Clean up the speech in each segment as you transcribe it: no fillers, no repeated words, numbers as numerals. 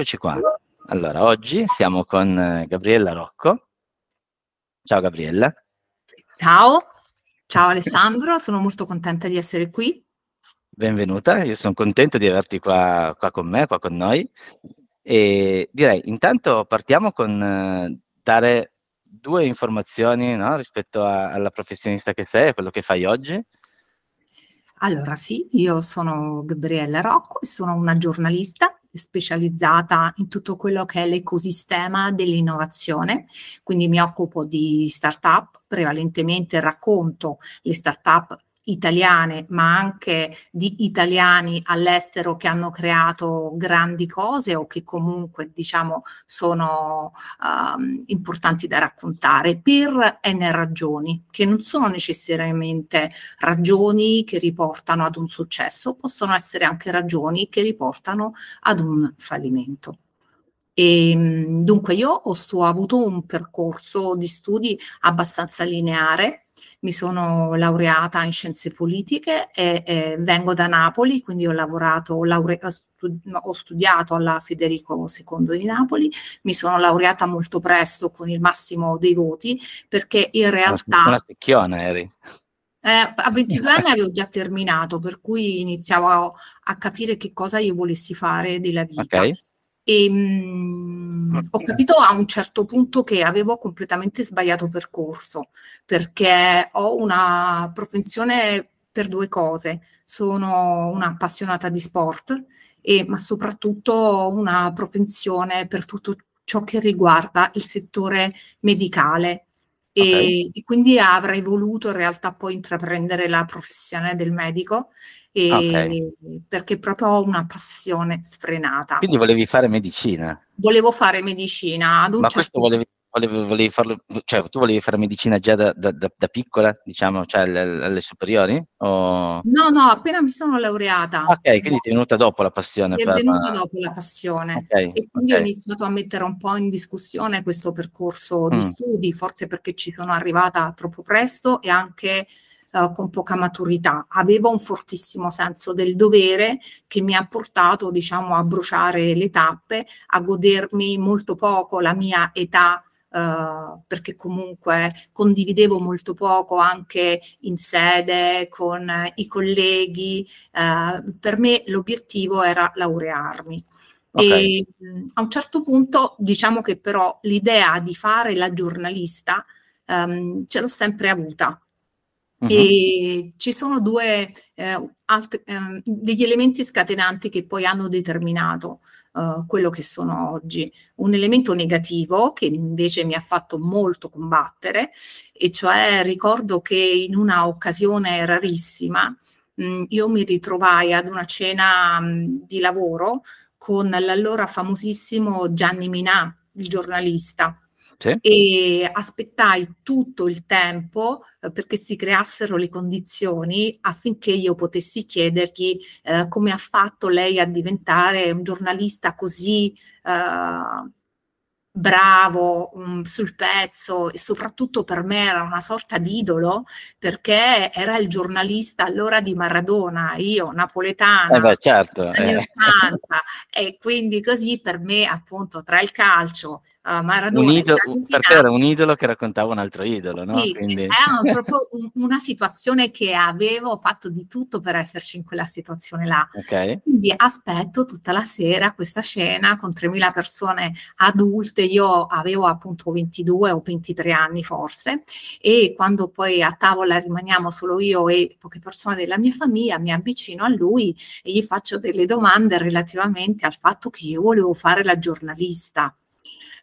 Eccoci qua. Allora, oggi siamo con Gabriella Rocco. Ciao Gabriella. Ciao, ciao Alessandro, sono molto contenta di essere qui. Benvenuta, io sono contento di averti qua con me, qua con noi. E direi, intanto partiamo con dare due informazioni, no, rispetto alla professionista che sei, a quello che fai oggi. Allora sì, io sono Gabriella Rocco e sono una giornalista specializzata in tutto quello che è l'ecosistema dell'innovazione, quindi mi occupo di startup, prevalentemente racconto le startup italiane, ma anche di italiani all'estero che hanno creato grandi cose o che comunque, diciamo, sono importanti da raccontare per n ragioni, che non sono necessariamente ragioni che riportano ad un successo, possono essere anche ragioni che riportano ad un fallimento. E dunque ho avuto un percorso di studi abbastanza lineare. Mi sono laureata in scienze politiche e vengo da Napoli, quindi ho studiato alla Federico II di Napoli, mi sono laureata molto presto con il massimo dei voti, perché in realtà... Una spicchiona eri. A 22 anni avevo già terminato, per cui iniziavo a capire che cosa io volessi fare della vita. Okay. E, ho capito a un certo punto che avevo completamente sbagliato percorso, perché ho una propensione per due cose: sono un'appassionata di sport, ma soprattutto una propensione per tutto ciò che riguarda il settore medicale. Okay. E quindi avrei voluto in realtà poi intraprendere la professione del medico, okay, perché proprio ho una passione sfrenata. Quindi volevi fare medicina? Volevo fare medicina. Ma questo volevi farlo, cioè tu volevi fare medicina già da piccola, diciamo, cioè alle superiori? O... No, appena mi sono laureata. Ok, quindi ti è venuta dopo la passione. Ti è venuta dopo la passione. Okay, e quindi ho iniziato a mettere un po' in discussione questo percorso di studi, forse perché ci sono arrivata troppo presto e anche con poca maturità. Avevo un fortissimo senso del dovere che mi ha portato, diciamo, a bruciare le tappe, a godermi molto poco la mia età, perché comunque condividevo molto poco anche in sede con i colleghi. Per me l'obiettivo era laurearmi. Okay. E a un certo punto, diciamo che però l'idea di fare la giornalista ce l'ho sempre avuta. E ci sono degli elementi scatenanti che poi hanno determinato quello che sono oggi. Un elemento negativo che invece mi ha fatto molto combattere, e cioè ricordo che in una occasione rarissima io mi ritrovai ad una cena di lavoro con l'allora famosissimo Gianni Minà, il giornalista. Sì. E aspettai tutto il tempo perché si creassero le condizioni affinché io potessi chiedergli come ha fatto lei a diventare un giornalista così bravo, sul pezzo, e soprattutto per me era una sorta di idolo, perché era il giornalista allora di Maradona, io napoletana, anni 80, e quindi così per me, appunto, tra il calcio, Maradona, per te era un idolo che raccontava un altro idolo, no? Sì, quindi... era proprio una situazione che avevo fatto di tutto per esserci in quella situazione là. Okay. Quindi aspetto tutta la sera questa scena con 3.000 persone adulte, io avevo appunto 22 o 23 anni forse, e quando poi a tavola rimaniamo solo io e poche persone della mia famiglia, mi avvicino a lui e gli faccio delle domande relativamente al fatto che io volevo fare la giornalista.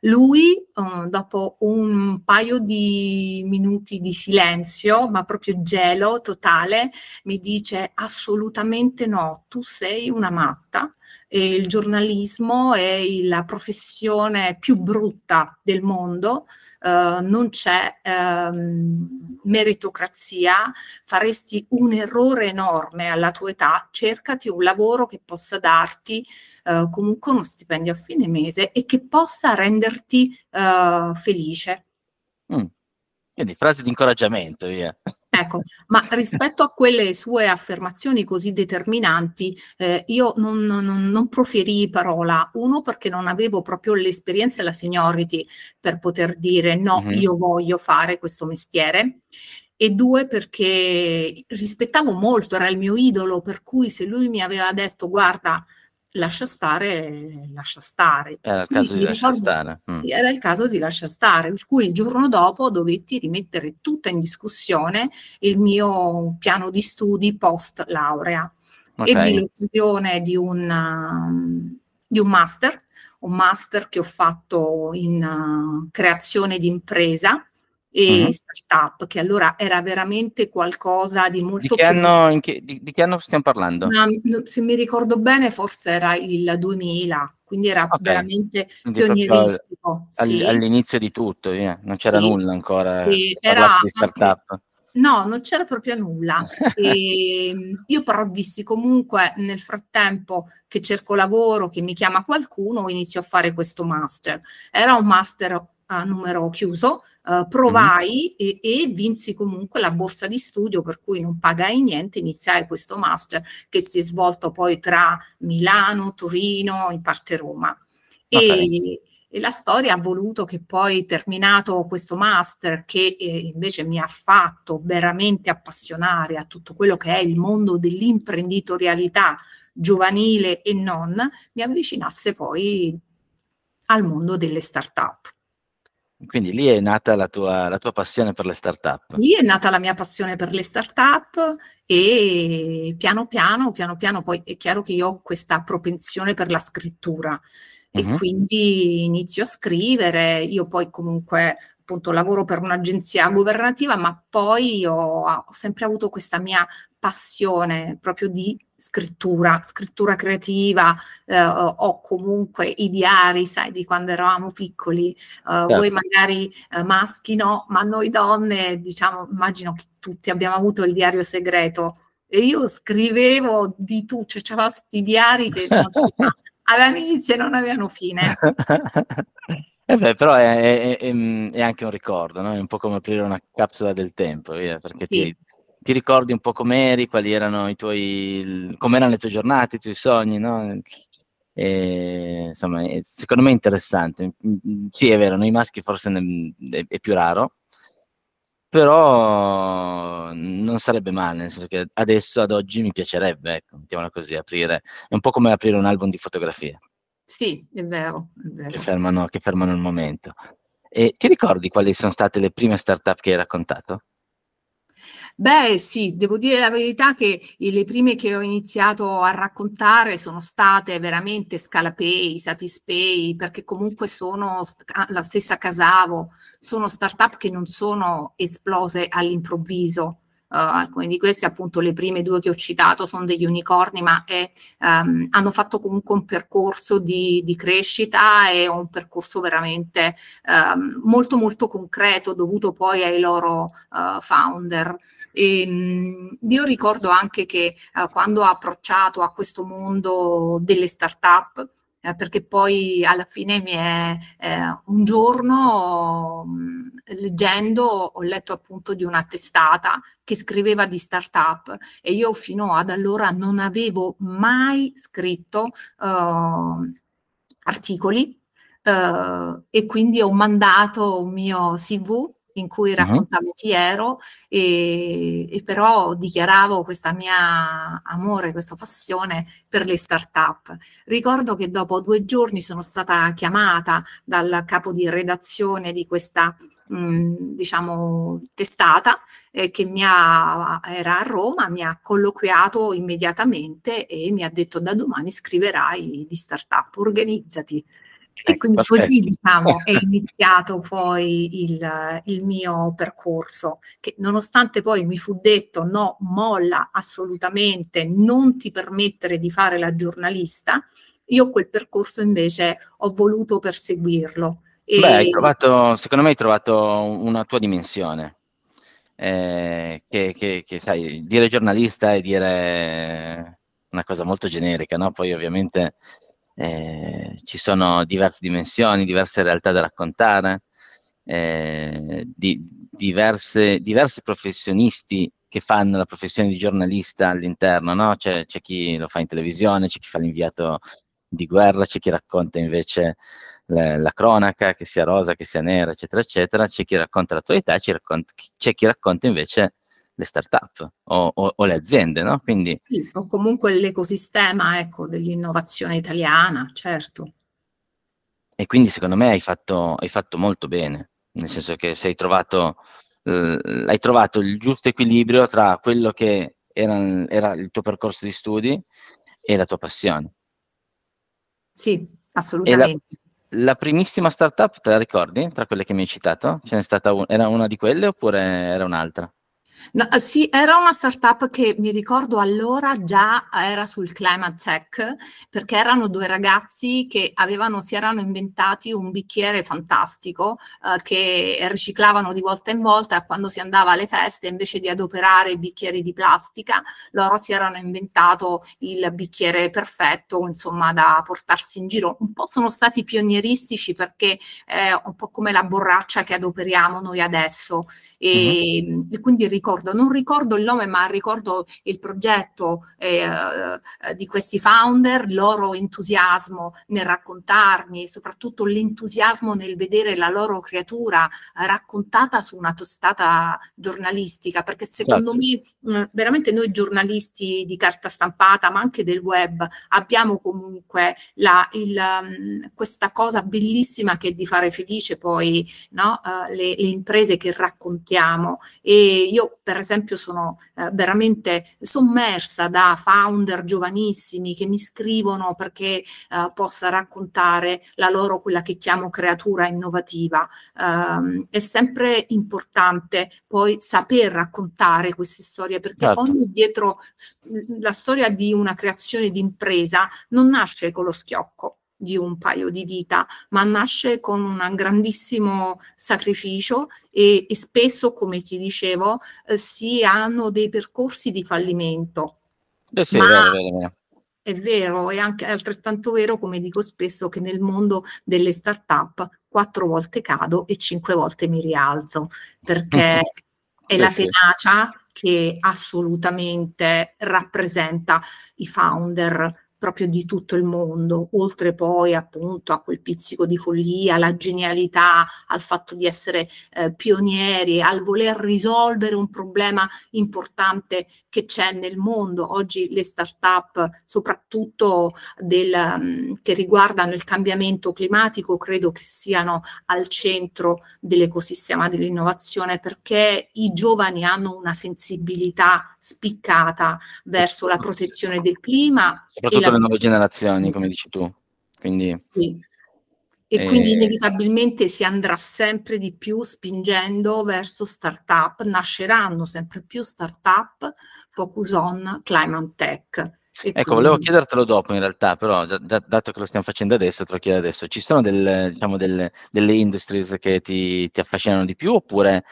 Lui, dopo un paio di minuti di silenzio, ma proprio gelo totale, mi dice: assolutamente no, tu sei una matta, e il giornalismo è la professione più brutta del mondo, non c'è meritocrazia, faresti un errore enorme alla tua età, cercati un lavoro che possa darti comunque uno stipendio a fine mese e che possa renderti felice. Quindi frase di incoraggiamento, via. Ecco, ma rispetto a quelle sue affermazioni così determinanti, io non proferii parola, uno perché non avevo proprio l'esperienza e la seniority per poter dire no, io voglio fare questo mestiere, e due perché rispettavo molto, era il mio idolo, per cui se lui mi aveva detto guarda, lascia stare, lascia stare. Era il caso di lasciar stare. Sì, era il caso di lasciar stare, per cui il giorno dopo dovetti rimettere tutta in discussione il mio piano di studi post laurea. Okay. Ebbi l'occasione di un master, che ho fatto in creazione di impresa e startup, che allora era veramente qualcosa di molto... Di che anno stiamo parlando? Se mi ricordo bene forse era il 2000, quindi era veramente pionieristico. All'inizio di tutto, non c'era nulla ancora, di startup. No, non c'era proprio nulla. E io però dissi comunque nel frattempo che cerco lavoro, che mi chiama qualcuno, inizio a fare questo master. Era un master a numero chiuso, provai e vinsi comunque la borsa di studio, per cui non pagai niente, iniziai questo master che si è svolto poi tra Milano, Torino, in parte Roma. Okay. E la storia ha voluto che poi, terminato questo master, che invece mi ha fatto veramente appassionare a tutto quello che è il mondo dell'imprenditorialità giovanile e non, mi avvicinasse poi al mondo delle start-up. Quindi lì è nata la tua passione per le startup. Lì è nata la mia passione per le startup e piano piano poi è chiaro che io ho questa propensione per la scrittura e quindi inizio a scrivere. Io poi comunque appunto lavoro per un'agenzia governativa, ma poi ho sempre avuto questa mia passione proprio di scrittura creativa, o comunque i diari, sai, di quando eravamo piccoli, certo. Voi magari maschi no, ma noi donne, diciamo, immagino che tutti abbiamo avuto il diario segreto, e io scrivevo di tutto, cioè c'erano questi diari che avevano inizio e non avevano fine. Però è anche un ricordo, no? È un po' come aprire una capsula del tempo, perché sì. Ti ricordi un po' com'eri, quali erano com'erano le tue giornate, i tuoi sogni, no? E, insomma, secondo me è interessante. Sì, è vero, noi maschi forse è più raro, però non sarebbe male, nel senso che adesso, ad oggi, mi piacerebbe, ecco, mettiamola così, aprire. È un po' come aprire un album di fotografie. Sì, è vero. È vero. Che fermano il momento. E ti ricordi quali sono state le prime startup che hai raccontato? Beh sì, devo dire la verità che le prime che ho iniziato a raccontare sono state veramente ScalaPay, SatisPay, perché comunque sono la stessa Casavo, sono startup che non sono esplose all'improvviso. Alcune di queste, appunto le prime due che ho citato, sono degli unicorni, ma hanno fatto comunque un percorso di crescita e un percorso veramente molto molto concreto, dovuto poi ai loro founder. Io ricordo anche che quando ho approcciato a questo mondo delle start-up, perché poi alla fine un giorno leggendo ho letto appunto di una testata che scriveva di startup, e io fino ad allora non avevo mai scritto articoli e quindi ho mandato un mio CV in cui raccontavo chi ero e però dichiaravo questa mia amore, questa passione per le startup. Ricordo che dopo 2 giorni sono stata chiamata dal capo di redazione di questa diciamo testata che era a Roma, mi ha colloquiato immediatamente e mi ha detto: da domani scriverai di startup, organizzati. E quindi così, diciamo, è iniziato poi il mio percorso, che nonostante poi mi fu detto no, molla assolutamente, non ti permettere di fare la giornalista, io quel percorso invece ho voluto perseguirlo. Beh, secondo me hai trovato una tua dimensione, che sai, dire giornalista è dire una cosa molto generica, no? Poi ovviamente... ci sono diverse dimensioni, diverse realtà da raccontare, diversi professionisti che fanno la professione di giornalista all'interno, no? C'è chi lo fa in televisione, c'è chi fa l'inviato di guerra, c'è chi racconta invece la cronaca, che sia rosa, che sia nera, eccetera, eccetera, c'è chi racconta l'attualità, c'è chi racconta invece le start-up o le aziende, no? Quindi, sì, o comunque l'ecosistema, ecco, dell'innovazione italiana, certo. E quindi secondo me hai fatto molto bene, nel senso che hai trovato il giusto equilibrio tra quello che era il tuo percorso di studi e la tua passione. Sì, assolutamente. La primissima startup, te la ricordi? Tra quelle che mi hai citato? Ce n'è stata era una di quelle oppure era un'altra? No, sì, era una startup che mi ricordo allora già era sul climate tech, perché erano due ragazzi che si erano inventati un bicchiere fantastico che riciclavano di volta in volta, e quando si andava alle feste invece di adoperare bicchieri di plastica loro si erano inventato il bicchiere perfetto, insomma, da portarsi in giro. Un po' sono stati pionieristici, perché un po' come la borraccia che adoperiamo noi adesso, e quindi non ricordo il nome, ma ricordo il progetto di questi founder, il loro entusiasmo nel raccontarmi e soprattutto l'entusiasmo nel vedere la loro creatura raccontata su una tostata giornalistica, perché secondo me veramente noi giornalisti di carta stampata, ma anche del web, abbiamo comunque questa cosa bellissima che è di fare felice poi, no? Le imprese che raccontiamo. E io per esempio sono veramente sommersa da founder giovanissimi che mi scrivono perché possa raccontare la loro, quella che chiamo, creatura innovativa. È sempre importante poi saper raccontare queste storie, perché dietro la storia di una creazione di impresa non nasce con lo schiocco di un paio di dita, ma nasce con un grandissimo sacrificio e spesso, come ti dicevo, si hanno dei percorsi di fallimento. Sì, ma è vero, è anche altrettanto vero, come dico spesso, che nel mondo delle start-up 4 volte cado e 5 volte mi rialzo, perché è la tenacia che assolutamente rappresenta i founder proprio di tutto il mondo, oltre poi appunto a quel pizzico di follia, alla genialità, al fatto di essere pionieri, al voler risolvere un problema importante che c'è nel mondo. Oggi le start-up, soprattutto che riguardano il cambiamento climatico, credo che siano al centro dell'ecosistema dell'innovazione, perché i giovani hanno una sensibilità spiccata verso la protezione del clima. Soprattutto le nuove generazioni, come dici tu. Quindi, sì. Quindi inevitabilmente si andrà sempre di più spingendo verso start-up, nasceranno sempre più start-up focus on climate tech. Volevo chiedertelo dopo in realtà, però dato che lo stiamo facendo adesso, te lo chiedo adesso. Ci sono delle industries che ti affascinano di più, oppure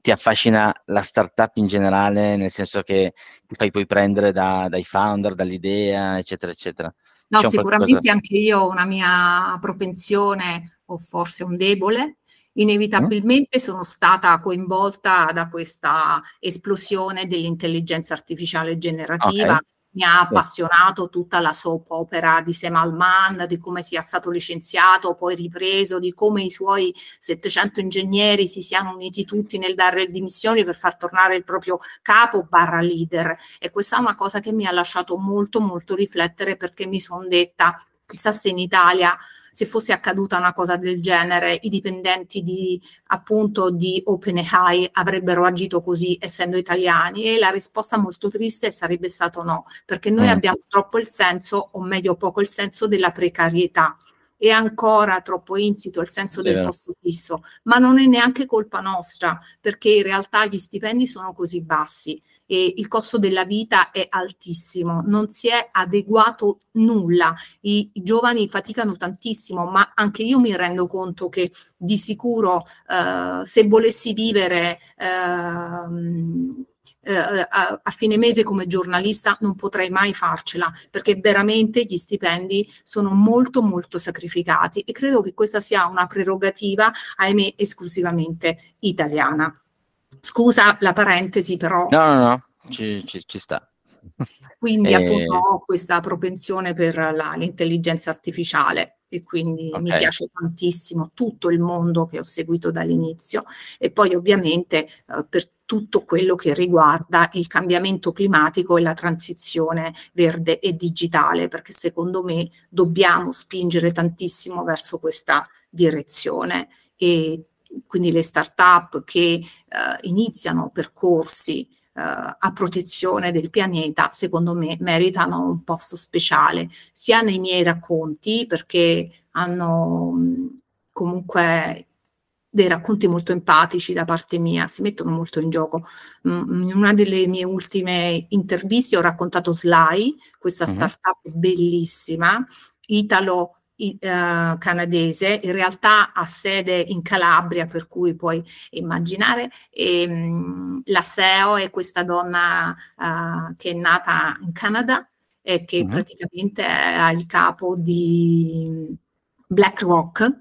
ti affascina la startup in generale, nel senso che ti fai poi prendere dai founder, dall'idea, eccetera, eccetera? No, sicuramente anche io ho una mia propensione, o forse un debole. Inevitabilmente sono stata coinvolta da questa esplosione dell'intelligenza artificiale generativa. Mi ha appassionato tutta la soap opera di Sam Altman, di come sia stato licenziato, poi ripreso, di come i suoi 700 ingegneri si siano uniti tutti nel dare dimissioni per far tornare il proprio capo/leader. E questa è una cosa che mi ha lasciato molto, molto riflettere, perché mi sono detta, chissà se in Italia, se fosse accaduta una cosa del genere, i dipendenti di OpenAI avrebbero agito così, essendo italiani? E la risposta molto triste sarebbe stato no, perché noi abbiamo troppo il senso, o meglio poco il senso, della precarietà, e ancora troppo insito il senso del posto fisso. Ma non è neanche colpa nostra, perché in realtà gli stipendi sono così bassi e il costo della vita è altissimo, non si è adeguato nulla, i giovani faticano tantissimo, ma anche io mi rendo conto che di sicuro se volessi vivere a fine mese come giornalista non potrei mai farcela, perché veramente gli stipendi sono molto molto sacrificati e credo che questa sia una prerogativa, ahimè, esclusivamente italiana. Scusa la parentesi, però. No, no, no, ci sta. Quindi appunto ho questa propensione per l'intelligenza artificiale e quindi okay, mi piace tantissimo tutto il mondo che ho seguito dall'inizio e poi ovviamente per tutto quello che riguarda il cambiamento climatico e la transizione verde e digitale, perché secondo me dobbiamo spingere tantissimo verso questa direzione e quindi le start-up che iniziano percorsi a protezione del pianeta, secondo me meritano un posto speciale, sia nei miei racconti, perché hanno comunque dei racconti molto empatici da parte mia, si mettono molto in gioco. In una delle mie ultime interviste ho raccontato Sly, questa startup bellissima, italo-canadese, in realtà ha sede in Calabria, per cui puoi immaginare, e, la CEO è questa donna che è nata in Canada e che praticamente ha il capo di BlackRock,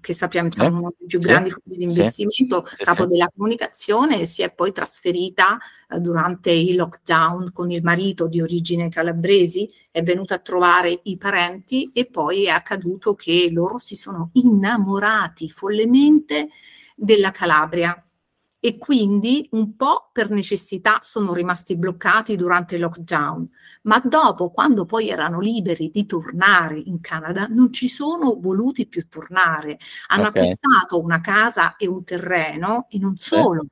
che sappiamo sono uno dei più grandi fondi di investimento, capo della comunicazione, si è poi trasferita durante il lockdown con il marito di origine calabresi, è venuta a trovare i parenti e poi è accaduto che loro si sono innamorati follemente della Calabria. E quindi un po' per necessità sono rimasti bloccati durante il lockdown, ma dopo, quando poi erano liberi di tornare in Canada, non ci sono voluti più tornare. Hanno acquistato una casa e un terreno e non solo,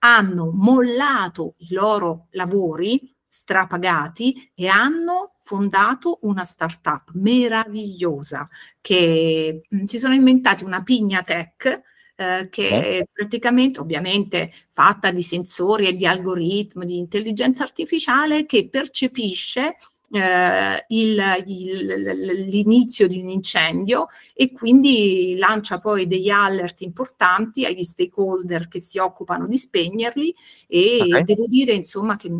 hanno mollato i loro lavori strapagati e hanno fondato una startup meravigliosa che si sono inventati una Pignatech, che è praticamente ovviamente fatta di sensori e di algoritmi di intelligenza artificiale che percepisce l'inizio di un incendio e quindi lancia poi degli alert importanti agli stakeholder che si occupano di spegnerli e devo dire insomma che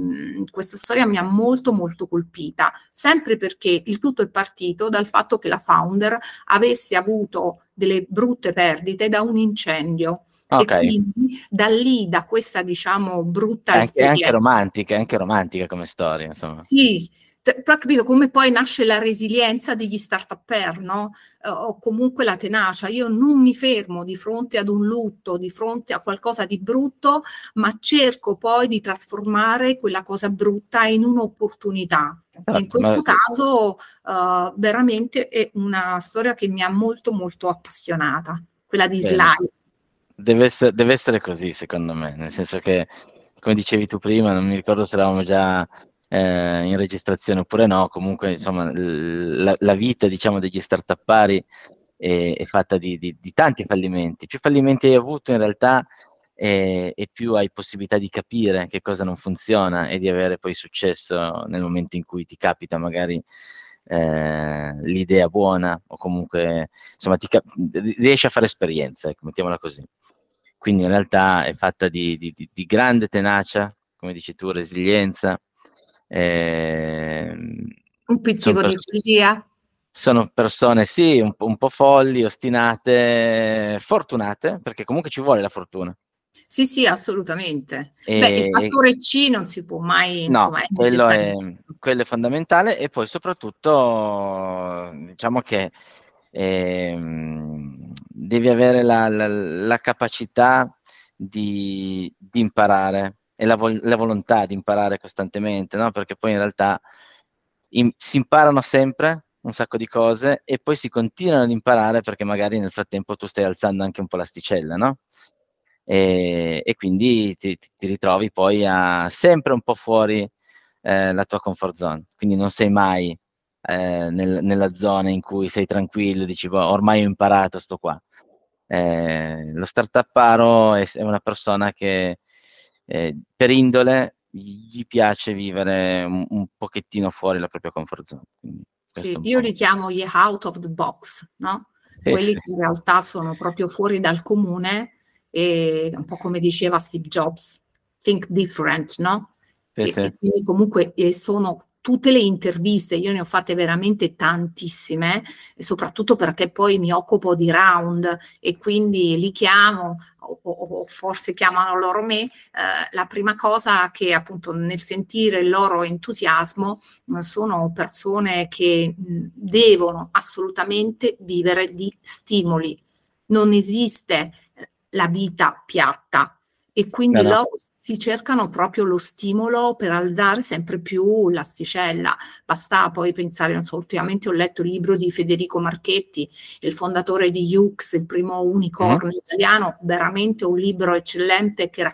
questa storia mi ha molto molto colpita, sempre perché il tutto è partito dal fatto che la founder avesse avuto delle brutte perdite da un incendio e quindi da lì, da questa diciamo brutta esperienza è anche romantica come storia, insomma. Sì, però capito come poi nasce la resilienza degli start-upper, no? O comunque la tenacia, io non mi fermo di fronte ad un lutto, di fronte a qualcosa di brutto, ma cerco poi di trasformare quella cosa brutta in un'opportunità. In questo caso veramente è una storia che mi ha molto molto appassionata, quella di Sly. Deve essere così secondo me, nel senso che come dicevi tu prima, non mi ricordo se eravamo già in registrazione oppure no, comunque insomma la vita diciamo degli start-upari è fatta di tanti fallimenti, più fallimenti hai avuto in realtà e più hai possibilità di capire che cosa non funziona e di avere poi successo nel momento in cui ti capita magari l'idea buona o comunque insomma riesci a fare esperienza, ecco, mettiamola così. Quindi in realtà è fatta di grande tenacia, come dici tu, resilienza, un pizzico di follia. Sono persone, sì, un po' folli, ostinate, fortunate, perché comunque ci vuole la fortuna. Sì, sì, assolutamente. Il fattore C non si può mai... No, insomma, quello è fondamentale e poi soprattutto diciamo che devi avere la capacità di imparare e la volontà di imparare costantemente, no? Perché poi in realtà si imparano sempre un sacco di cose e poi si continuano ad imparare perché magari nel frattempo tu stai alzando anche un po' l'asticella, no? E quindi ti ritrovi poi sempre un po' fuori la tua comfort zone, quindi non sei mai nella zona in cui sei tranquillo e dici ormai ho imparato, sto qua. Lo startupparo è una persona che per indole gli piace vivere un pochettino fuori la propria comfort zone. Sì, io li chiamo gli out of the box, no? Quelli che in realtà sono proprio fuori dal comune. E un po' come diceva Steve Jobs, Think Different, no? Sì. E quindi comunque sono tutte le interviste, io ne ho fatte veramente tantissime, soprattutto perché poi mi occupo di round e quindi li chiamo, o forse chiamano loro me, la prima cosa che appunto nel sentire il loro entusiasmo, sono persone che devono assolutamente vivere di stimoli. Non esiste la vita piatta e quindi no. Loro si cercano proprio lo stimolo per alzare sempre più l'asticella. Basta poi pensare, non so, ultimamente ho letto il libro di Federico Marchetti, il fondatore di Yoox, il primo unicorno italiano, veramente un libro eccellente che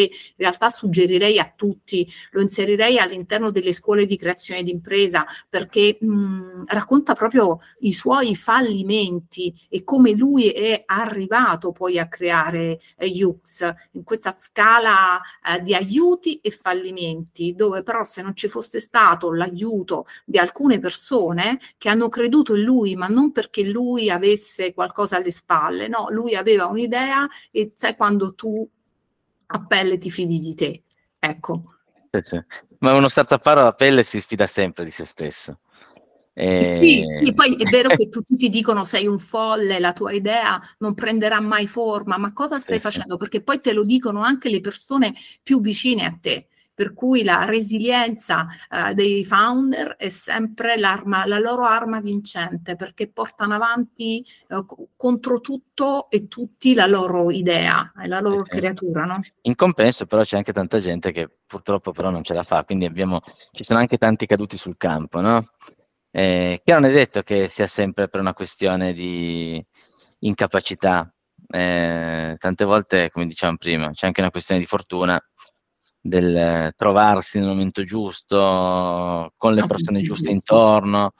in realtà suggerirei a tutti, lo inserirei all'interno delle scuole di creazione d'impresa, perché racconta proprio i suoi fallimenti e come lui è arrivato poi a creare Yoox, in questa scala di aiuti e fallimenti, dove però se non ci fosse stato l'aiuto di alcune persone che hanno creduto in lui, ma non perché lui avesse qualcosa alle spalle, no, lui aveva un'idea e sai quando tu a pelle ti fidi di te, ecco. Sì. Ma uno startuparo a pelle si sfida sempre di se stesso. Sì, sì, poi è vero che tutti ti dicono sei un folle, la tua idea non prenderà mai forma, ma cosa stai facendo? Perché poi te lo dicono anche le persone più vicine a te, per cui la resilienza dei founder è sempre la loro arma vincente, perché portano avanti contro tutto e tutti la loro idea, la loro creatura, no? In compenso però c'è anche tanta gente che purtroppo però non ce la fa, quindi ci sono anche tanti caduti sul campo, no? Che non è detto che sia sempre per una questione di incapacità, tante volte, come dicevamo prima, c'è anche una questione di fortuna, del trovarsi nel momento giusto, con le persone giuste intorno,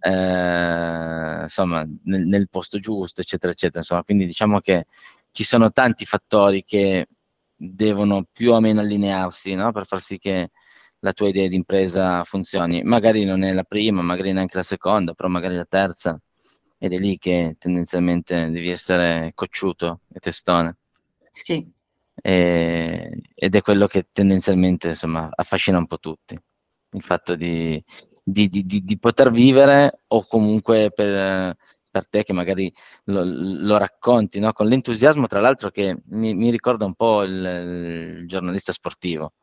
insomma, nel posto giusto, eccetera, eccetera. Insomma, quindi diciamo che ci sono tanti fattori che devono più o meno allinearsi, no? Per far sì che la tua idea di impresa funzioni. Magari non è la prima, magari neanche la seconda, però magari la terza, ed è lì che tendenzialmente devi essere cocciuto e testone. Sì. Ed è quello che tendenzialmente, insomma, affascina un po' tutti, il fatto di poter vivere, o comunque per te che magari lo racconti, no? Con l'entusiasmo, tra l'altro, che mi ricorda un po' il giornalista sportivo.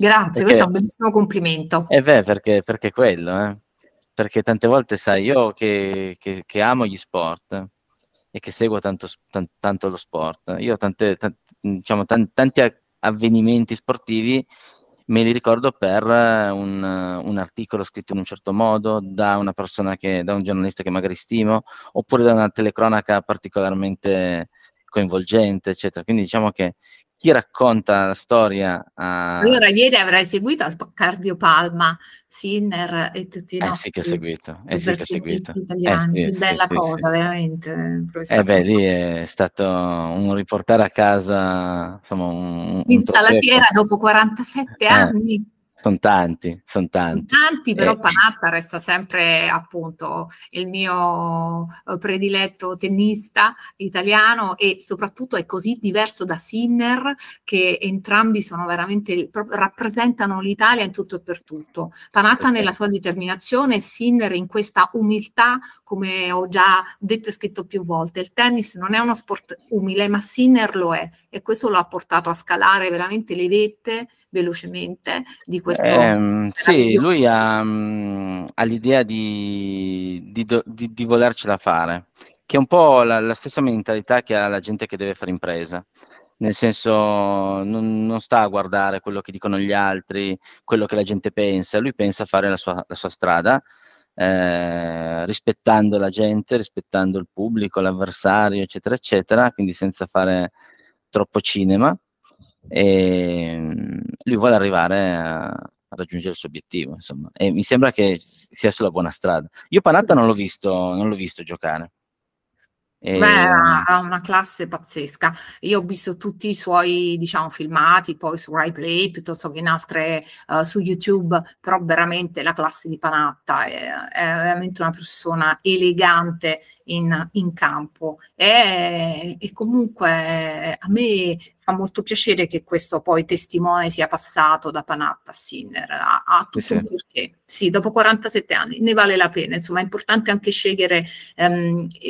Grazie, perché, questo è un bellissimo complimento. E beh, perché quello, perché tante volte, sai, io che amo gli sport e che seguo tanto lo sport, io tanti avvenimenti sportivi me li ricordo per un articolo scritto in un certo modo da una persona da un giornalista che magari stimo, oppure da una telecronaca particolarmente coinvolgente, eccetera. Quindi diciamo che chi racconta la storia Allora, ieri avrai seguito al cardiopalma Sinner e tutti i nostri. Sì che ho seguito. Italiani. Bella cosa, veramente. Beh, lì è stato un riportare a casa, insomma, in salatiera dopo 47 anni. Sono tanti, però Panatta resta sempre appunto il mio prediletto tennista italiano, e soprattutto è così diverso da Sinner che entrambi sono veramente, rappresentano l'Italia in tutto e per tutto. Panatta nella sua determinazione, Sinner in questa umiltà, come ho già detto e scritto più volte. Il tennis non è uno sport umile, ma Sinner lo è, e questo lo ha portato a scalare veramente le vette velocemente di questo sì, lui ha l'idea di volercela fare, che è un po' la stessa mentalità che ha la gente che deve fare impresa, nel senso non sta a guardare quello che dicono gli altri, quello che la gente pensa, lui pensa a fare la sua strada, rispettando la gente, rispettando il pubblico, l'avversario, eccetera, eccetera, quindi senza fare troppo cinema, e lui vuole arrivare a raggiungere il suo obiettivo, insomma, e mi sembra che sia sulla buona strada. Io Panatta non l'ho visto giocare. Ha una classe pazzesca. Io ho visto tutti i suoi, diciamo, filmati poi su RaiPlay piuttosto che in altre su YouTube, però veramente la classe di Panatta è veramente una persona elegante in campo, e comunque a me fa molto piacere che questo poi testimone sia passato da Panatta a Sinner, a tutto il perché. Sì, dopo 47 anni ne vale la pena, insomma è importante anche scegliere,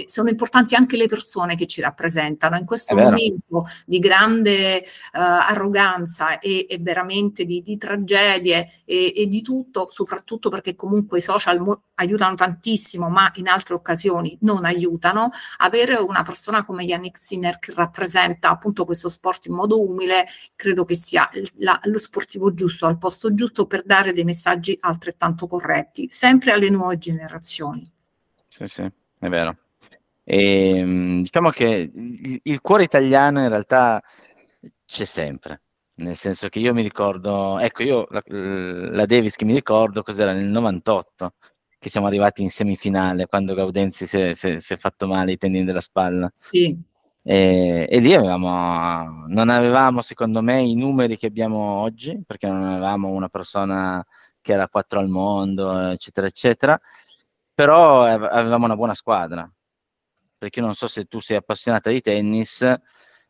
sono importanti anche le persone che ci rappresentano. In questo momento di grande arroganza e veramente di tragedie e di tutto, soprattutto perché comunque i social aiutano tantissimo, ma in altre occasioni non aiutano, avere una persona come Yannick Sinner che rappresenta appunto questo sport in modo umile, credo che sia lo sportivo giusto, al posto giusto per dare dei messaggi altrettanto corretti, sempre alle nuove generazioni. Sì, sì, è vero. E, diciamo che il cuore italiano in realtà c'è sempre, nel senso che io mi ricordo, ecco io la Davis che mi ricordo cos'era nel 98, che siamo arrivati in semifinale quando Gaudenzi si è fatto male ai tendini della spalla. Sì. E lì non avevamo secondo me i numeri che abbiamo oggi, perché non avevamo una persona che era 4 al mondo eccetera eccetera, però avevamo una buona squadra, perché non so se tu sei appassionata di tennis,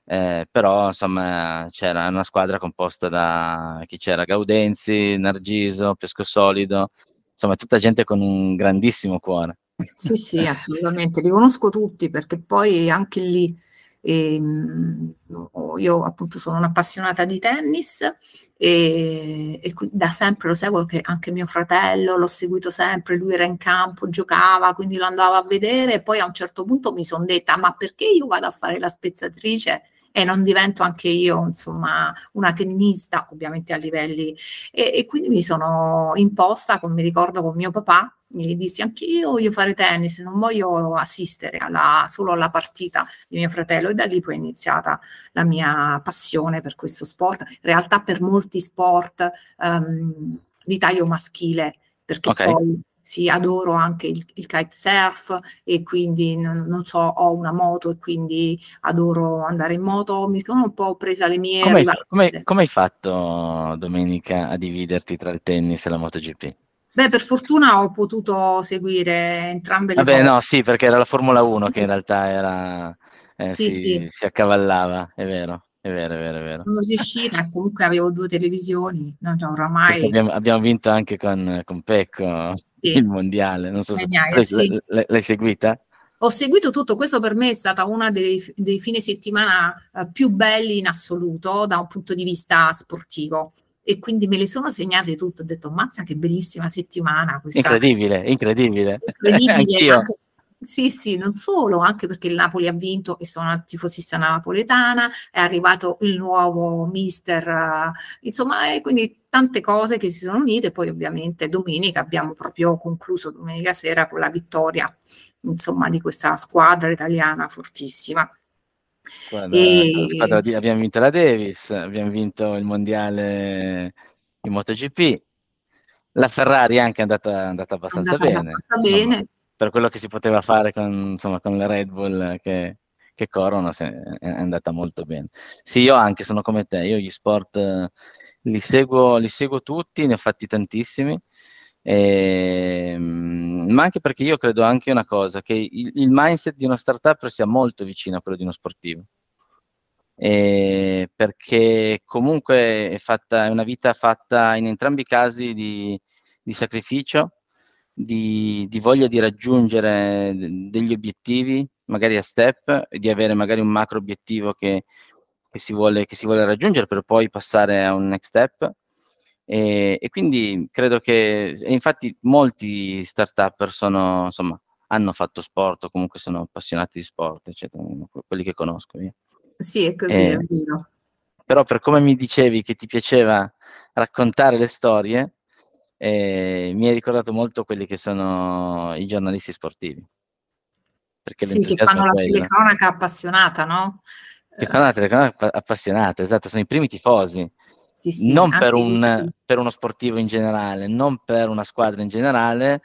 però insomma c'era una squadra composta da chi c'era? Gaudenzi, Nargiso, Pescosolido, insomma tutta gente con un grandissimo cuore. Sì sì, assolutamente, li conosco tutti, perché poi anche lì io appunto sono un'appassionata di tennis e da sempre lo seguo, perché anche mio fratello l'ho seguito sempre, lui era in campo, giocava, quindi lo andavo a vedere, e poi a un certo punto mi sono detta: ma perché io vado a fare la spezzatrice e non divento anche io insomma una tennista, ovviamente a livelli, e quindi mi sono imposta, mi ricordo con mio papà, mi dissi: anch'io voglio fare tennis, non voglio assistere solo alla partita di mio fratello. E da lì poi è iniziata la mia passione per questo sport, in realtà per molti sport di taglio maschile, perché poi adoro anche il kitesurf, e quindi non so, ho una moto e quindi adoro andare in moto, mi sono un po' presa le mie... Come hai fatto domenica a dividerti tra il tennis e la MotoGP? Beh, per fortuna ho potuto seguire entrambe le cose. No, sì, perché era la Formula 1 che in realtà era, si accavallava, è vero, è vero, è vero, è vero. Sono riuscita, comunque avevo 2 televisioni, oramai... Abbiamo vinto anche con Pecco il mondiale, non so se l'hai seguita? Ho seguito tutto, questo per me è stata una dei fine settimana più belli in assoluto da un punto di vista sportivo. E quindi me le sono segnate tutte, ho detto: mazza, che bellissima settimana questa. Incredibile. Anche, sì, non solo, anche perché il Napoli ha vinto e sono una tifosissima napoletana, è arrivato il nuovo mister, insomma, e quindi tante cose che si sono unite. Poi ovviamente domenica abbiamo proprio concluso, domenica sera, con la vittoria, insomma, di questa squadra italiana fortissima. Abbiamo vinto la Davis, abbiamo vinto il mondiale in MotoGP, la Ferrari è anche andata abbastanza bene. Insomma, per quello che si poteva fare con la Red Bull che corrono, è andata molto bene. Sì, io anche sono come te, io gli sport li seguo tutti, ne ho fatti tantissimi, ma anche perché io credo anche una cosa, che il mindset di una startup sia molto vicino a quello di uno sportivo, perché comunque è una vita fatta in entrambi i casi di sacrificio, di voglia di raggiungere degli obiettivi, magari a step, e di avere magari un macro obiettivo che si vuole raggiungere per poi passare a un next step. E quindi credo che, infatti molti start-upper hanno fatto sport, o comunque sono appassionati di sport, eccetera, quelli che conosco io. Sì, è così, è vero. Però per come mi dicevi che ti piaceva raccontare le storie, mi hai ricordato molto quelli che sono i giornalisti sportivi. Perché sì, che fanno la telecronaca appassionata, no? Che fanno la telecronaca appassionata, esatto, sono i primi tifosi. Sì, non per uno sportivo in generale, non per una squadra in generale,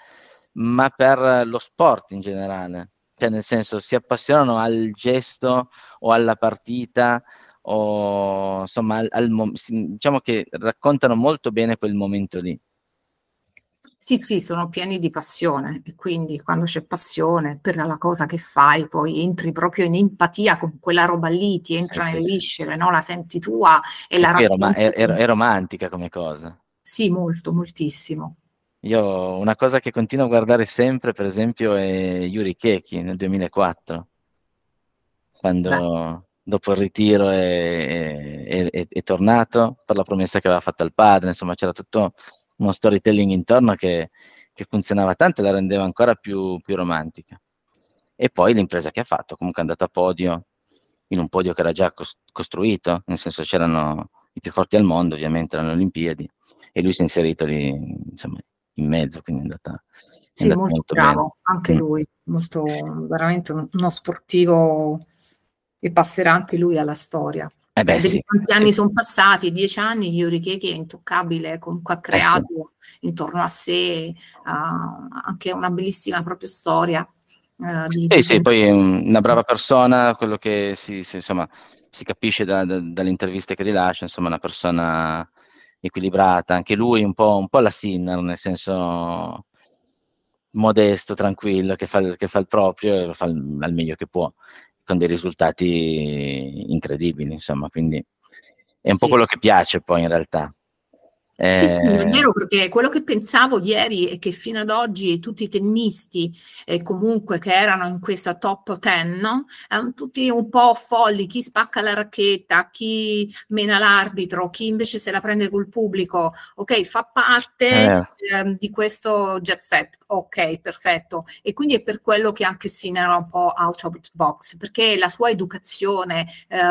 ma per lo sport in generale. Cioè, nel senso, si appassionano al gesto o alla partita, o insomma, diciamo che raccontano molto bene quel momento lì. Sì, sono pieni di passione e quindi quando c'è passione per la cosa che fai, poi entri proprio in empatia con quella roba lì, ti entra nelle viscere, no? La senti tua e la racconti. È romantica come cosa. Sì, molto, moltissimo. Io una cosa che continuo a guardare sempre, per esempio, è Yuri Chechi nel 2004, quando dopo il ritiro è tornato per la promessa che aveva fatto al padre, insomma c'era tutto uno storytelling intorno che funzionava tanto e la rendeva ancora più romantica. E poi l'impresa che ha fatto, comunque è andata a podio, in un podio che era già costruito, nel senso c'erano i più forti al mondo, ovviamente erano le Olimpiadi, e lui si è inserito lì, insomma, in mezzo, quindi è andata... Sì, è molto bravo, bene. Anche lui, molto, veramente uno sportivo che passerà anche lui alla storia. Quanti anni sono passati? 10 anni, Yuri Chechi è intoccabile, comunque ha creato intorno a sé anche una bellissima propria storia. Poi è una brava persona, quello che si capisce dalle interviste che rilascia, insomma una persona equilibrata, anche lui un po' la Sinner, nel senso modesto, tranquillo, che fa il proprio e lo fa al meglio che può, con dei risultati incredibili, insomma, quindi è un po' quello che piace poi in realtà. Sì, è vero, perché quello che pensavo ieri è che fino ad oggi tutti i tennisti comunque che erano in questa top 10, no? Tutti un po' folli, chi spacca la racchetta, chi mena l'arbitro, chi invece se la prende col pubblico, ok, fa parte di questo jet set, ok, perfetto. E quindi è per quello che anche Sinner era un po' out of the box, perché la sua educazione,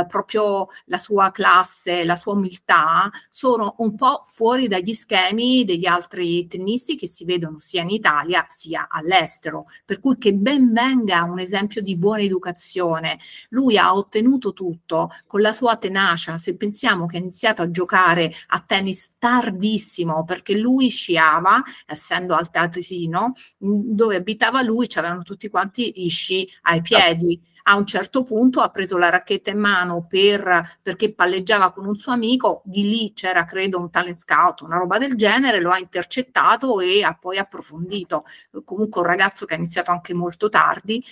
proprio la sua classe, la sua umiltà sono un po' fuori dagli schemi degli altri tennisti che si vedono sia in Italia sia all'estero, per cui che ben venga un esempio di buona educazione. Lui ha ottenuto tutto con la sua tenacia. Se pensiamo che ha iniziato a giocare a tennis tardissimo, perché lui sciava, essendo al Tesino, dove abitava lui c'avevano tutti quanti gli sci ai piedi. A un certo punto ha preso la racchetta in mano perché palleggiava con un suo amico, di lì c'era credo un talent scout, una roba del genere, lo ha intercettato e ha poi approfondito. Comunque un ragazzo che ha iniziato anche molto tardi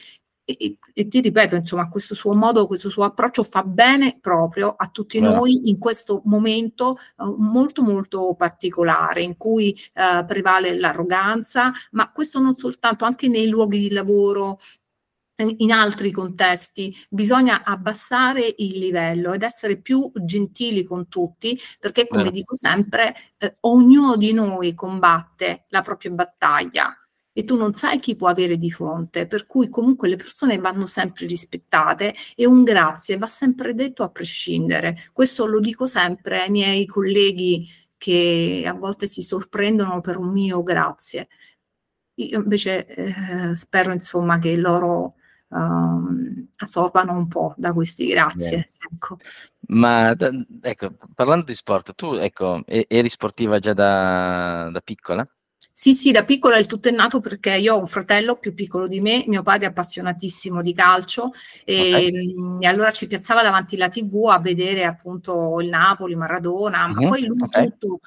e ti ripeto, insomma, questo suo modo, questo suo approccio fa bene proprio a tutti noi in questo momento molto molto particolare in cui prevale l'arroganza, ma questo non soltanto, anche nei luoghi di lavoro, in altri contesti bisogna abbassare il livello ed essere più gentili con tutti, perché come dico sempre, ognuno di noi combatte la propria battaglia e tu non sai chi può avere di fronte, per cui comunque le persone vanno sempre rispettate e un grazie va sempre detto a prescindere. Questo lo dico sempre ai miei colleghi che a volte si sorprendono per un mio grazie. Io invece spero, insomma, che loro assorbano un po' da questi grazie. Ecco. Ma ecco, parlando di sport, tu ecco, eri sportiva già da piccola? Sì, da piccola il tutto è nato perché io ho un fratello più piccolo di me, mio padre è appassionatissimo di calcio e allora ci piazzava davanti alla TV a vedere appunto il Napoli, Maradona, ma poi lui tutto.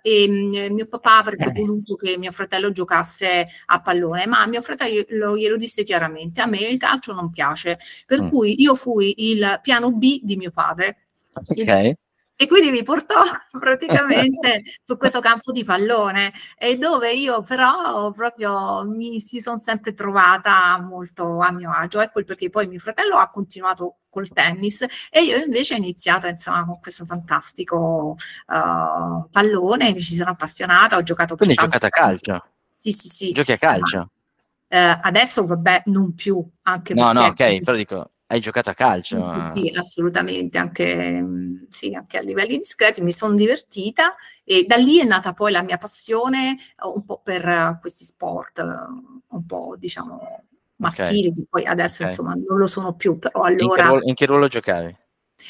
Mio papà avrebbe voluto che mio fratello giocasse a pallone, ma mio fratello glielo disse chiaramente: a me il calcio non piace, per cui io fui il piano B di mio padre. Ok. E quindi mi portò praticamente su questo campo di pallone, e dove io però proprio si sono sempre trovata molto a mio agio. Ecco perché poi mio fratello ha continuato col tennis e io invece ho iniziato, insomma, con questo fantastico pallone, mi ci sono appassionata, ho giocato per tanto. Quindi hai giocato a calcio? Sì. Giochi a calcio? Adesso vabbè, non più. Anche però dico... Hai giocato a calcio? Sì, assolutamente, anche a livelli discreti mi sono divertita e da lì è nata poi la mia passione un po' per questi sport, un po' diciamo maschili, che poi adesso insomma non lo sono più, però allora... In che ruolo giocavi?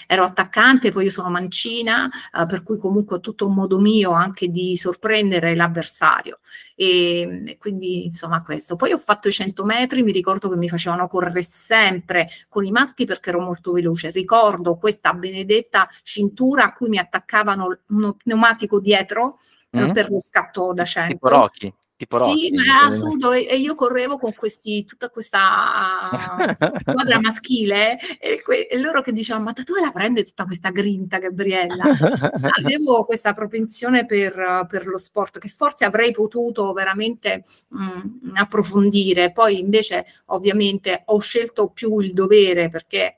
Ero attaccante, poi io sono mancina, per cui comunque ho tutto un modo mio anche di sorprendere l'avversario e quindi insomma questo. Poi ho fatto i 100 metri, mi ricordo che mi facevano correre sempre con i maschi perché ero molto veloce, ricordo questa benedetta cintura a cui mi attaccavano uno pneumatico dietro per lo scatto da 100. Tipo Rocky. Tipo sì, ma a sudo e io correvo con questi, tutta questa squadra maschile e loro che dicevano, ma da dove la prende tutta questa grinta Gabriella? Avevo questa propensione per lo sport che forse avrei potuto veramente approfondire, poi invece ovviamente ho scelto più il dovere perché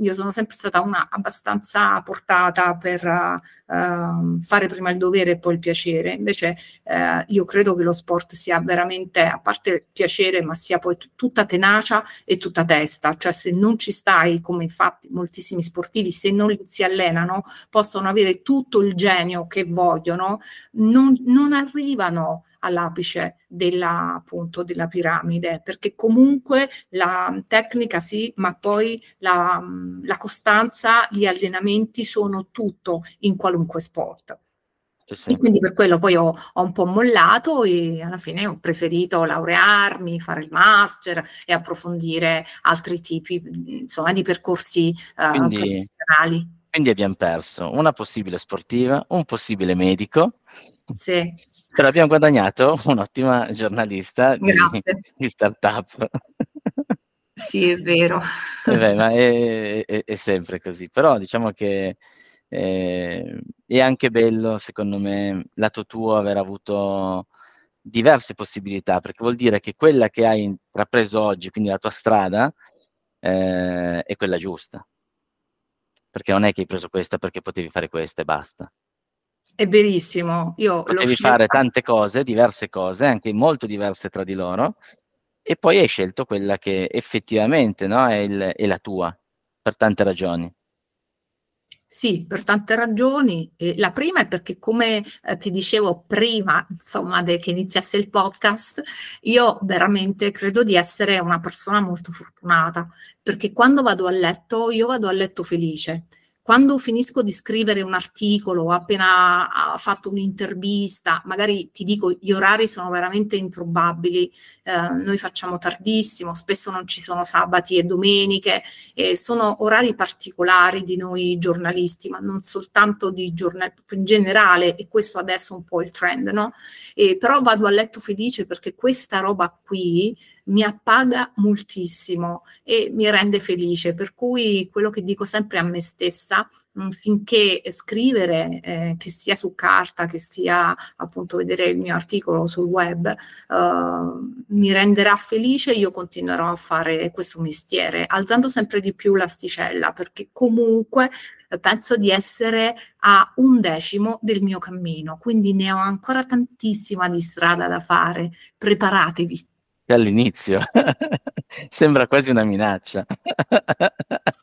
io sono sempre stata una abbastanza portata per fare prima il dovere e poi il piacere, invece io credo che lo sport sia veramente, a parte piacere, ma sia poi tutta tenacia e tutta testa, cioè se non ci stai, come infatti moltissimi sportivi, se non si allenano, possono avere tutto il genio che vogliono, non arrivano all'apice della, appunto, della piramide, perché comunque la tecnica sì, ma poi la costanza, gli allenamenti sono tutto in qualunque sport. Sì. E quindi per quello poi ho un po' mollato e alla fine ho preferito laurearmi, fare il master e approfondire altri tipi, insomma, di percorsi professionali. Quindi abbiamo perso una possibile sportiva, un possibile medico. Sì. Però abbiamo guadagnato un'ottima giornalista di startup. Sì, è vero. Beh, ma è sempre così. Però diciamo che è anche bello, secondo me, lato tuo aver avuto diverse possibilità, perché vuol dire che quella che hai intrapreso oggi, quindi la tua strada, è quella giusta. Perché non è che hai preso questa perché potevi fare questa e basta. È verissimo. Io potevi fare tante cose, diverse cose, anche molto diverse tra di loro, e poi hai scelto quella che effettivamente, no, è la tua, per tante ragioni. Sì, per tante ragioni. La prima è perché, come ti dicevo prima, insomma, che iniziasse il podcast, io veramente credo di essere una persona molto fortunata, perché quando vado a letto, io vado a letto felice. Quando finisco di scrivere un articolo, ho appena fatto un'intervista, magari ti dico gli orari sono veramente improbabili, noi facciamo tardissimo, spesso non ci sono sabati e domeniche, sono orari particolari di noi giornalisti, ma non soltanto di in generale, e questo adesso è un po' il trend, no? Però vado a letto felice perché questa roba qui mi appaga moltissimo e mi rende felice, per cui quello che dico sempre a me stessa, finché scrivere, che sia su carta, che sia appunto vedere il mio articolo sul web, mi renderà felice, io continuerò a fare questo mestiere, alzando sempre di più l'asticella, perché comunque penso di essere a 1/10 del mio cammino, quindi ne ho ancora tantissima di strada da fare, preparatevi. All'inizio sembra quasi una minaccia.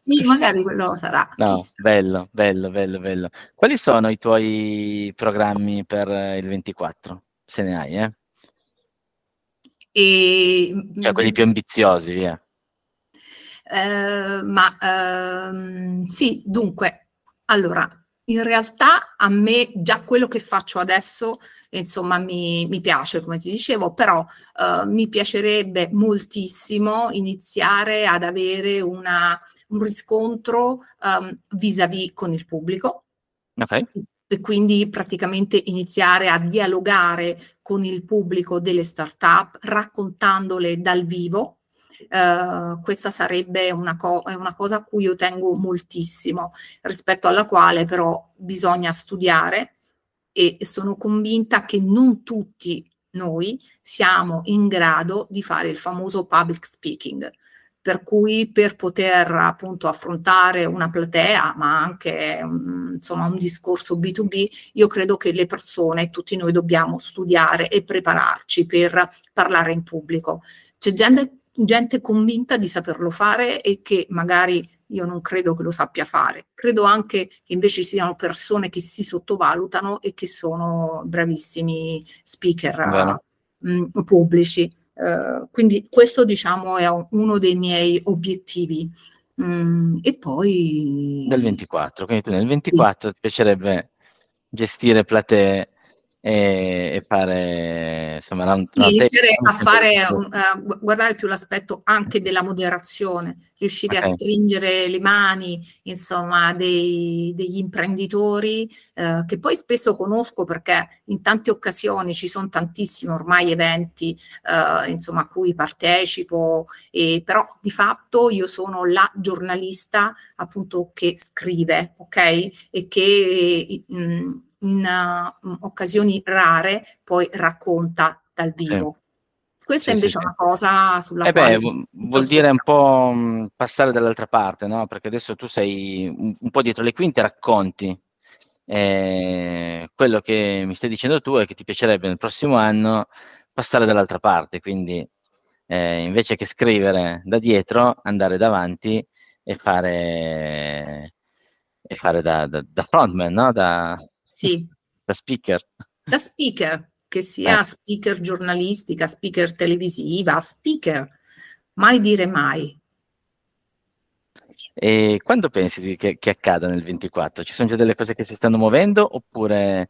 Sì, magari quello sarà. No, bello, bello, bello, bello. Quali sono i tuoi programmi per il 24? Se ne hai, eh? Cioè quelli più ambiziosi, via. Sì, dunque, allora, in realtà a me già quello che faccio adesso, insomma, mi piace, come ti dicevo, però mi piacerebbe moltissimo iniziare ad avere un riscontro vis-à-vis con il pubblico. Okay. E quindi praticamente iniziare a dialogare con il pubblico delle startup, raccontandole dal vivo. Questa sarebbe una cosa a cui io tengo moltissimo, rispetto alla quale però bisogna studiare, e sono convinta che non tutti noi siamo in grado di fare il famoso public speaking, per cui per poter appunto affrontare una platea, ma anche insomma un discorso B2B, io credo che le persone, tutti noi dobbiamo studiare e prepararci per parlare in pubblico. C'è gente convinta di saperlo fare e che magari io non credo che lo sappia fare. Credo anche che invece siano persone che si sottovalutano e che sono bravissimi speaker pubblici. Quindi questo, diciamo, è uno dei miei obiettivi. E poi... Del 24, quindi nel 24 sì. Ti piacerebbe gestire platee e fare insomma iniziare a fare guardare più l'aspetto anche della moderazione, riuscire a stringere le mani insomma degli imprenditori che poi spesso conosco, perché in tante occasioni ci sono tantissimi ormai eventi insomma a cui partecipo, però di fatto io sono la giornalista appunto che scrive, ok, e che in occasioni rare poi racconta dal vivo. Questa invece è una cosa sulla quale vuol dire un po' passare dall'altra parte, no? Perché adesso tu sei un po' dietro le quinte, racconti quello che mi stai dicendo tu è che ti piacerebbe nel prossimo anno passare dall'altra parte, quindi invece che scrivere da dietro, andare davanti e fare da frontman, no? Da speaker. Da speaker, che sia speaker giornalistica, speaker televisiva, speaker, mai dire mai. E quando pensi che accada nel 24? Ci sono già delle cose che si stanno muovendo oppure...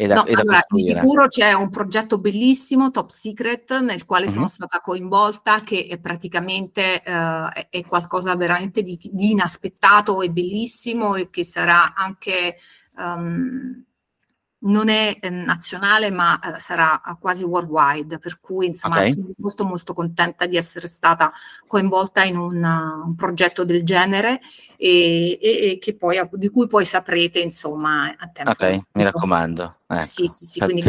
Allora, di sicuro c'è un progetto bellissimo, Top Secret, nel quale sono stata coinvolta, che è praticamente è qualcosa veramente di inaspettato e bellissimo, e che sarà anche... non è nazionale, ma sarà quasi worldwide, per cui insomma sono molto molto contenta di essere stata coinvolta in un progetto del genere e che poi, di cui poi saprete insomma a tempo. Ok, mi raccomando. Ecco. Sì, quindi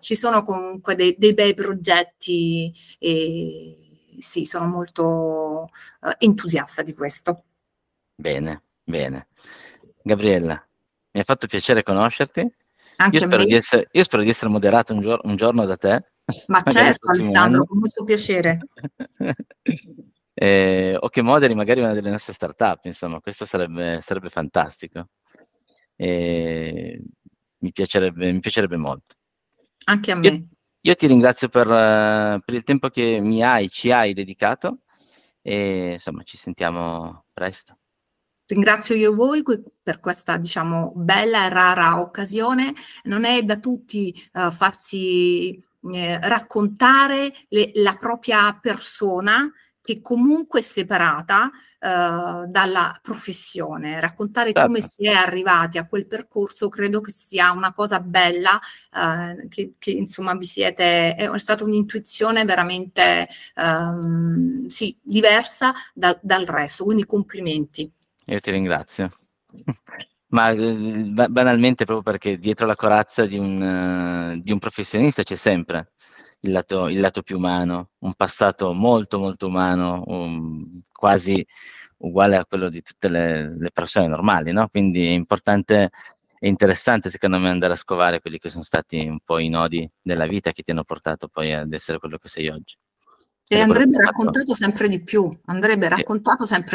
ci sono comunque dei bei progetti e sì, sono molto entusiasta di questo. Bene. Gabriella, mi ha fatto piacere conoscerti. Anche io spero di essere moderato un giorno da te. Ma certo, Alessandro, con molto piacere. O che moderi magari una delle nostre startup, insomma, questo sarebbe fantastico. Mi piacerebbe molto. Anche a me. Io ti ringrazio per il tempo che ci hai dedicato e insomma ci sentiamo presto. Ringrazio io voi per questa, diciamo, bella e rara occasione. Non è da tutti farsi raccontare la propria persona, che comunque è separata dalla professione. Raccontare come si è arrivati a quel percorso credo che sia una cosa bella, che insomma è stata un'intuizione veramente diversa dal resto, quindi complimenti. Io ti ringrazio, ma banalmente proprio perché dietro la corazza di un professionista c'è sempre il lato più umano, un passato molto molto umano, quasi uguale a quello di tutte le persone normali, no? Quindi è importante e interessante secondo me andare a scovare quelli che sono stati un po' i nodi della vita che ti hanno portato poi ad essere quello che sei oggi. E andrebbe raccontato sempre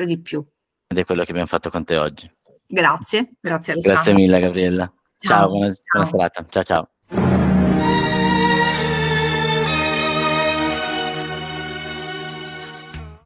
di più, Ed è quello che abbiamo fatto con te oggi. Grazie Alessandro. Grazie mille Gabriella. Ciao, buona serata. Ciao.